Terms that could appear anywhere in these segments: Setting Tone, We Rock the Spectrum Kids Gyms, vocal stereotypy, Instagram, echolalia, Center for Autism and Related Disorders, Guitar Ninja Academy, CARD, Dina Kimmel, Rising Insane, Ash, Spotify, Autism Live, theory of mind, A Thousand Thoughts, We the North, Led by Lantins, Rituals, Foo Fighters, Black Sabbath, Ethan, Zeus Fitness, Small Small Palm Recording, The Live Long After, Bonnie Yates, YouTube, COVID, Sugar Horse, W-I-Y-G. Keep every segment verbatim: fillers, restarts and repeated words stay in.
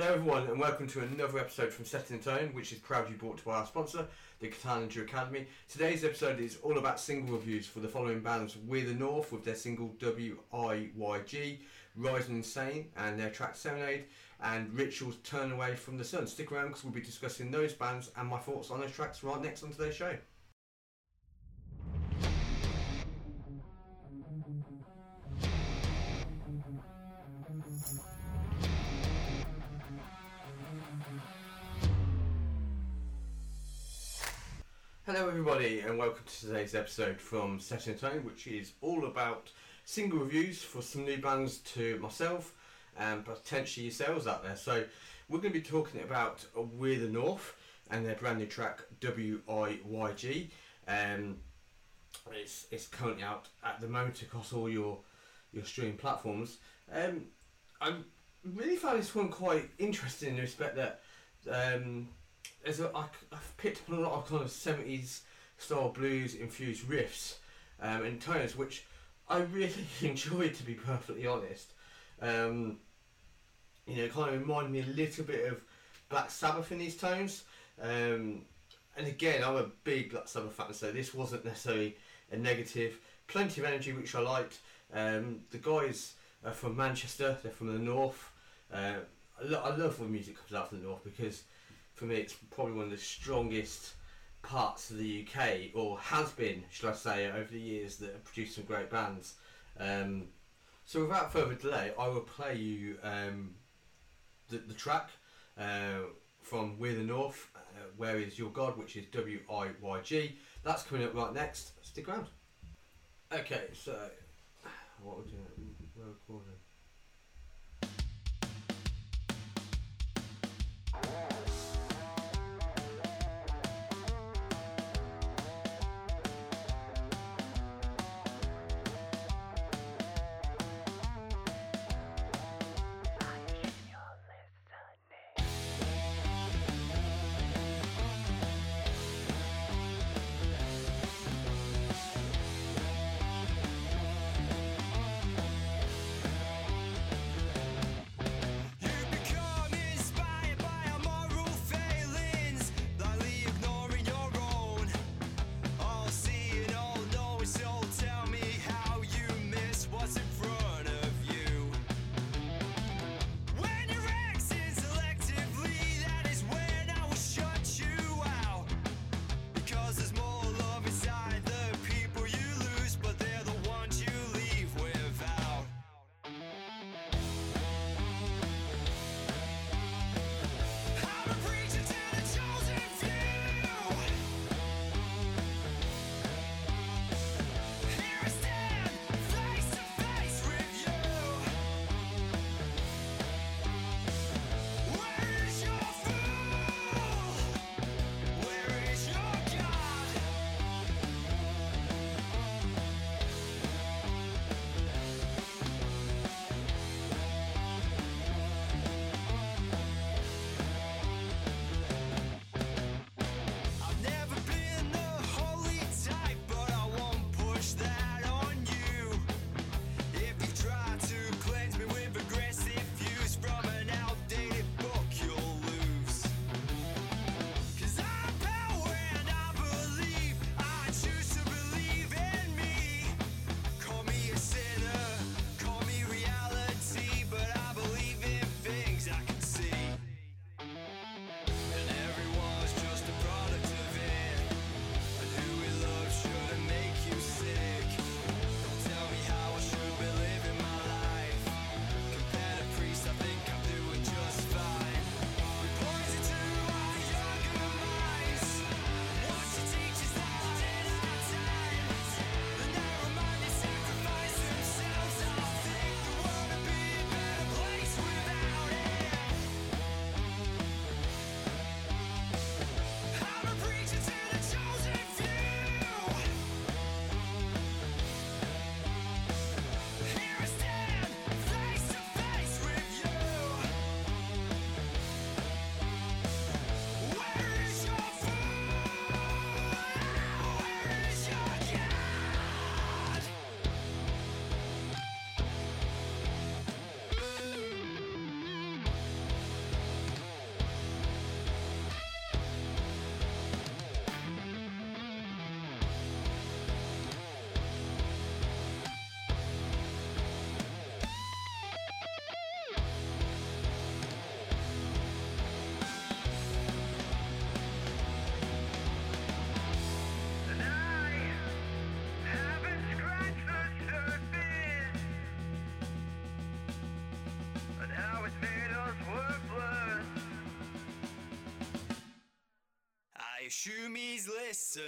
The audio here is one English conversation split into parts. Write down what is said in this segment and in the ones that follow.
Hello everyone and welcome to another episode from Setting Tone, which is proudly brought to by our sponsor, the Guitar Ninja Academy. Today's episode is all about single reviews for the following bands: We the North with their single W I Y G, Rising Insane and their track Serenade, and Rituals' Turn Away from the Sun. Stick around because we'll be discussing those bands and my thoughts on those tracks right next on today's show. Hello everybody and welcome to today's episode from Setting Tone, which is all about single reviews for some new bands to myself and potentially yourselves out there. So we're going to be talking about We the North and their brand new track W I Y G. Um, it's it's currently out at the moment across all your your streaming platforms. Um, I really found this one quite interesting in the respect that um, There's a, I, I've picked up on a lot of kind of seventies style blues infused riffs um, and tones, which I really enjoyed, to be perfectly honest. Um, you know, it kind of reminded me a little bit of Black Sabbath in these tones. Um, and again, I'm a big Black Sabbath fan, so this wasn't necessarily a negative. Plenty of energy, which I liked. Um, the guys are from Manchester, they're from the north. Uh, I, lo- I love when music comes out from the north because for me, it's probably one of the strongest parts of the U K, or has been, should I say, over the years, that have produced some great bands. Um, so without further delay, I will play you um, the, the track uh, from We the North, uh, Where Is Your God, which is W I Y G. That's coming up right next. Stick around. Okay, so what are we doing? We're recording. assume he's listening.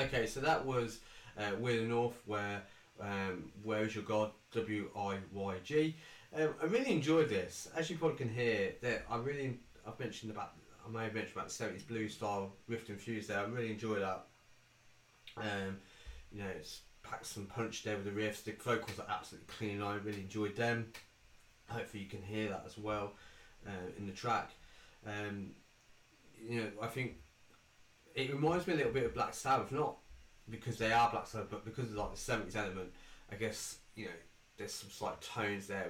Okay, so that was uh, We the North, where um, Where Is Your God, W I Y G. Um, I really enjoyed this. As you probably can hear, that I really I've mentioned about I may have mentioned about the seventies blues style riff and fuse there. I really enjoyed that. Um, you know, it's packed some punch there with the riffs. The vocals are absolutely clean. I really enjoyed them. Hopefully, you can hear that as well uh, in the track. Um, you know, I think. It reminds me a little bit of Black Sabbath, not because they are Black Sabbath, but because of like the seventies element. I guess, you know, there's some slight tones there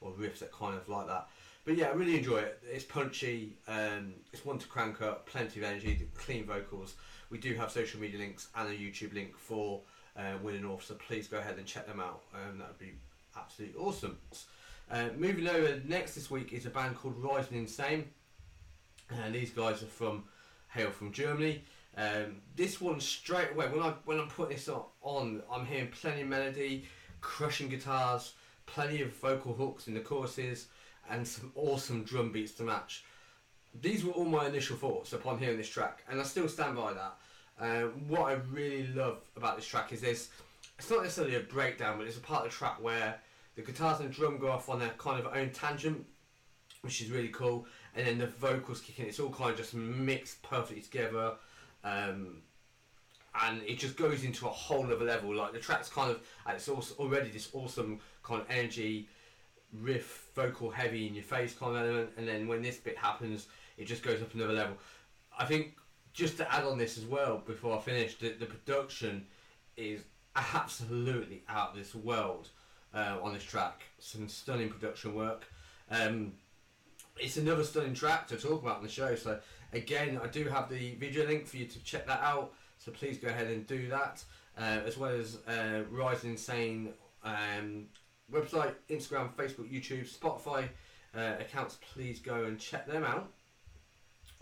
or, or riffs that kind of like that. But yeah, I really enjoy it. It's punchy, um, it's one to crank up, plenty of energy, clean vocals. We do have social media links and a YouTube link for uh, We the North, so please go ahead and check them out. Um, that would be absolutely awesome. Uh, moving over, next this week is a band called Rising Insane. And these guys are from... hail from Germany. Um, this one straight away, when I when I'm putting this on, on, I'm hearing plenty of melody, crushing guitars, plenty of vocal hooks in the choruses, and some awesome drum beats to match. These were all my initial thoughts upon hearing this track, and I still stand by that. Um, what I really love about this track is this. It's not necessarily a breakdown, but it's a part of the track where the guitars and the drum go off on their kind of own tangent, which is really cool, and then the vocals kick in. It's all kind of just mixed perfectly together, um, and it just goes into a whole other level. Like the track's kind of, and it's also already this awesome kind of energy, riff, vocal heavy in your face kind of element, and then when this bit happens, it just goes up another level. I think, just to add on this as well, before I finish, the, the production is absolutely out of this world uh, on this track. Some stunning production work. Um, It's another stunning track to talk about on the show. So again, I do have the video link for you to check that out. So please go ahead and do that, uh, as well as uh, Rising Insane um, website, Instagram, Facebook, YouTube, Spotify uh, accounts. Please go and check them out.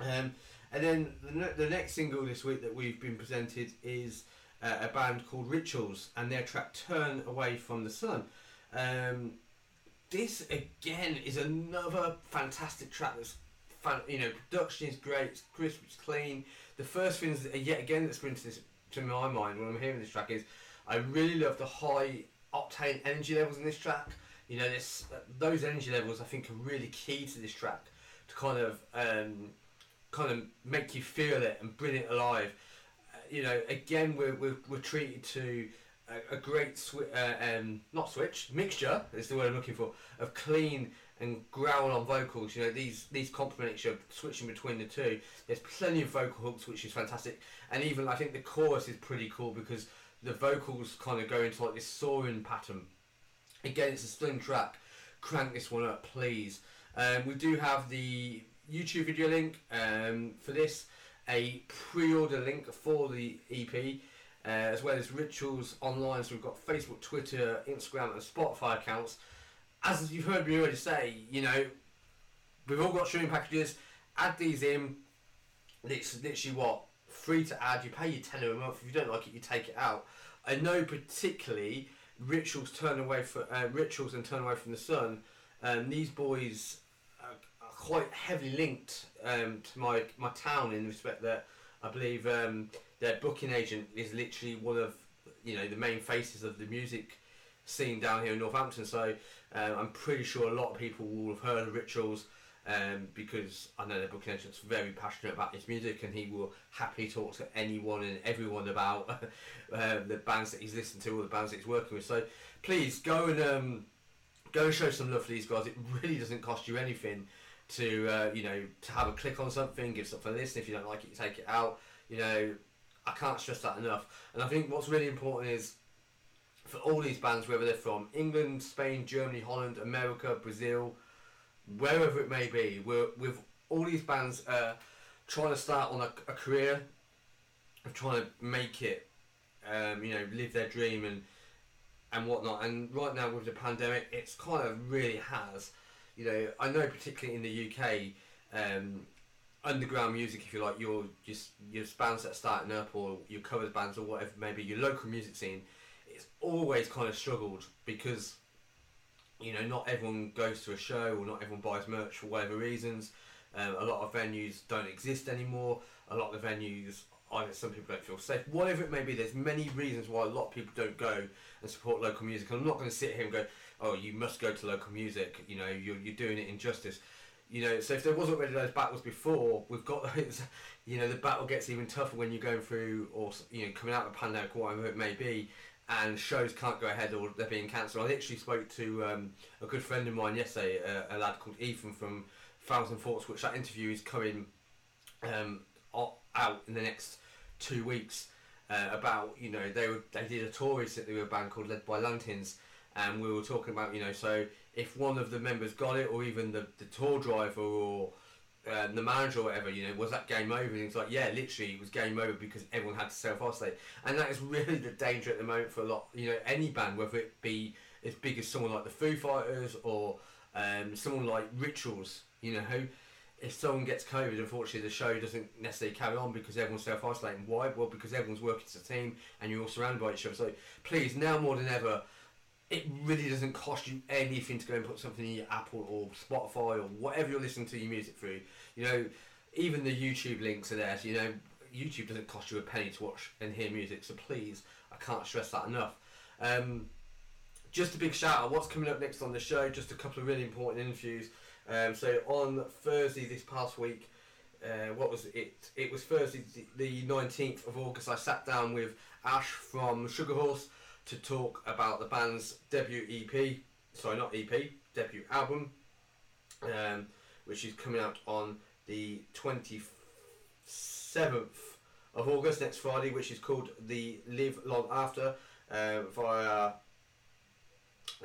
Um, and then the, ne- the next single this week that we've been presented is uh, a band called Rituals and their track "Turn Away from the Sun." Um, This again is another fantastic track. That's, fan, you know, production is great. It's crisp, it's clean. The first things that, yet again, that's been to, this, to my mind when I'm hearing this track is I really love the high octane energy levels in this track. You know, this those energy levels I think are really key to this track to kind of um, kind of make you feel it and bring it alive. Uh, you know, again, we're we're, we're treated to. A great, swi- uh, um, not switch, mixture is the word I'm looking for, of clean and growl on vocals. You know, these these complement each other, switching between the two. There's plenty of vocal hooks, which is fantastic. And even, I think the chorus is pretty cool because the vocals kind of go into like this soaring pattern. Again, it's a slim track. Crank this one up, please. Um, we do have the YouTube video link um, for this, a pre-order link for the E P. Uh, as well as Rituals online, so we've got Facebook, Twitter, Instagram and Spotify accounts. As you've heard me already say, you know, we've all got streaming packages, add these in. It's literally what, free to add, you pay your tenner a month, if you don't like it you take it out. I know particularly Rituals Turn Away for, uh, Rituals and Turn Away from the Sun, um, these boys are, are quite heavily linked um, to my, my town in the respect that I believe um, their booking agent is literally one of, you know, the main faces of the music scene down here in Northampton. So um, I'm pretty sure a lot of people will have heard of Rituals um, because I know their booking agent's very passionate about his music and he will happily talk to anyone and everyone about uh, the bands that he's listened to or the bands that he's working with. So please go and um, go and show some love for these guys. It really doesn't cost you anything. To uh, you know, to have a click on something, give something a listen. If you don't like it, you take it out. You know, I can't stress that enough. And I think what's really important is for all these bands, whether they're from England, Spain, Germany, Holland, America, Brazil, wherever it may be, we're, with all these bands uh, trying to start on a, a career of trying to make it, um, you know, live their dream and and whatnot. And right now with the pandemic, it's kind of really has. You know, I know particularly in the U K, um, underground music, if you like, your just your bands that are starting up or your covers bands or whatever, maybe your local music scene, it's always kind of struggled because, you know, not everyone goes to a show or not everyone buys merch for whatever reasons. Um, a lot of venues don't exist anymore. A lot of the venues, either some people don't feel safe, whatever it may be. There's many reasons why a lot of people don't go and support local music. I'm not going to sit here and go, oh, you must go to local music, you know, you're, you're doing it injustice. You know, so if there wasn't really those battles before, we've got those, you know, the battle gets even tougher when you're going through or, you know, coming out of a pandemic, whatever it may be, and shows can't go ahead or they're being cancelled. I literally spoke to um, a good friend of mine yesterday, a, a lad called Ethan from A Thousand Thoughts, which that interview is coming um, out in the next two weeks, uh, about, you know, they were, they did a tour recently with a band called Led by Lantins, and we were talking about, you know, so if one of the members got it, or even the, the tour driver or uh, the manager or whatever, you know, was that game over? And it's like, yeah, literally it was game over because everyone had to self-isolate. And that is really the danger at the moment for a lot, you know, any band, whether it be as big as someone like the Foo Fighters or um, someone like Rituals. You know, who, if someone gets COVID, unfortunately the show doesn't necessarily carry on because everyone's self-isolating. Why? Well, because everyone's working as a team and you're all surrounded by each other. So please, now more than ever, it really doesn't cost you anything to go and put something in your Apple or Spotify or whatever you're listening to your music through. You know, even the YouTube links are there. So, you know, YouTube doesn't cost you a penny to watch and hear music. So please, I can't stress that enough. Um, just a big shout out. What's coming up next on the show? Just a couple of really important interviews. Um, so on Thursday this past week, uh, what was it? It was Thursday the nineteenth of August. I sat down with Ash from Sugar Horse to talk about the band's debut E P. Sorry, not E P, debut album, um, which is coming out on the twenty-seventh of August, next Friday, which is called The Live Long After, uh, via,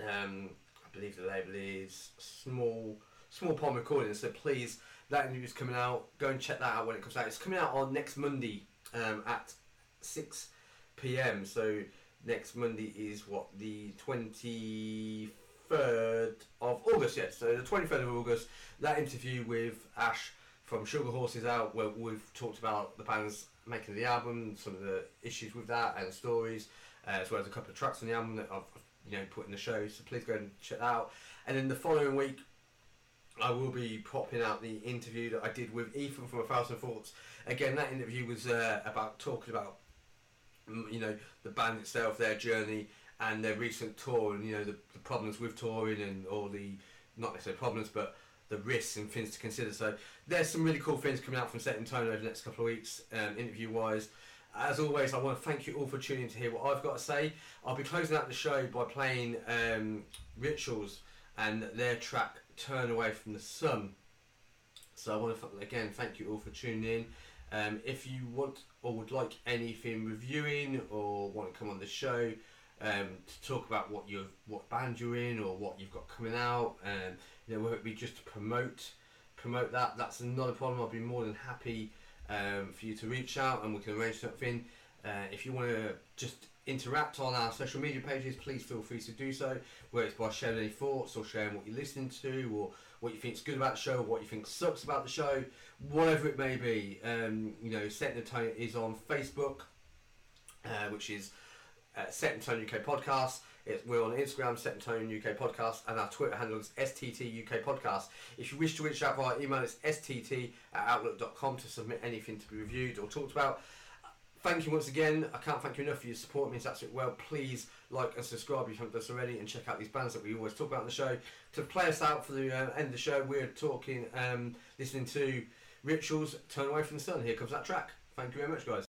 um, I believe the label is Small. Small Palm Recording. So please, that interview is coming out. Go and check that out when it comes out. It's coming out on next Monday um, at six p.m. So next Monday is what, the twenty-third of August. Yes, so the twenty-third of August. That interview with Ash from Sugar Horse is out, where we've talked about the band's making the album, some of the issues with that and stories, uh, as well as a couple of tracks on the album that I've, you know, put in the show. So please go and check that out. And then the following week, I will be popping out the interview that I did with Ethan from A Thousand Thoughts. Again, that interview was uh, about talking about, you know, the band itself, their journey and their recent tour, and, you know, the, the problems with touring and all the, not necessarily problems, but the risks and things to consider. So there's some really cool things coming out from Setting Tone over the next couple of weeks, um, interview-wise. As always, I want to thank you all for tuning in to hear what I've got to say. I'll be closing out the show by playing um, Rituals and their track Turn Away From The Sun. So I want to again thank you all for tuning in. Um, if you want or would like anything reviewing or want to come on the show um, to talk about what you've, what band you're in or what you've got coming out, um, you know, whether it be just to promote promote that, that's not a problem. I'll be more than happy um, for you to reach out and we can arrange something. Uh, if you want to just interact on our social media pages, please feel free to do so, whether it's by sharing any thoughts or sharing what you're listening to or what you think is good about the show or what you think sucks about the show, whatever it may be. Um, you know, Setting the Tone is on Facebook, uh, which is uh, Setting Tone U K Podcast. It's, we're on Instagram, Setting Tone U K Podcast, and our Twitter handle is S T T U K Podcast. If you wish to reach out via email, it's S T T at outlook dot com to submit anything to be reviewed or talked about. Thank you once again. I can't thank you enough for your support. It means absolutely well. Please like and subscribe if you haven't done so already, and check out these bands that we always talk about on the show. To play us out for the uh, end of the show, we're talking, um, listening to Rituals, Turn Away From The Sun. Here comes that track. Thank you very much, guys.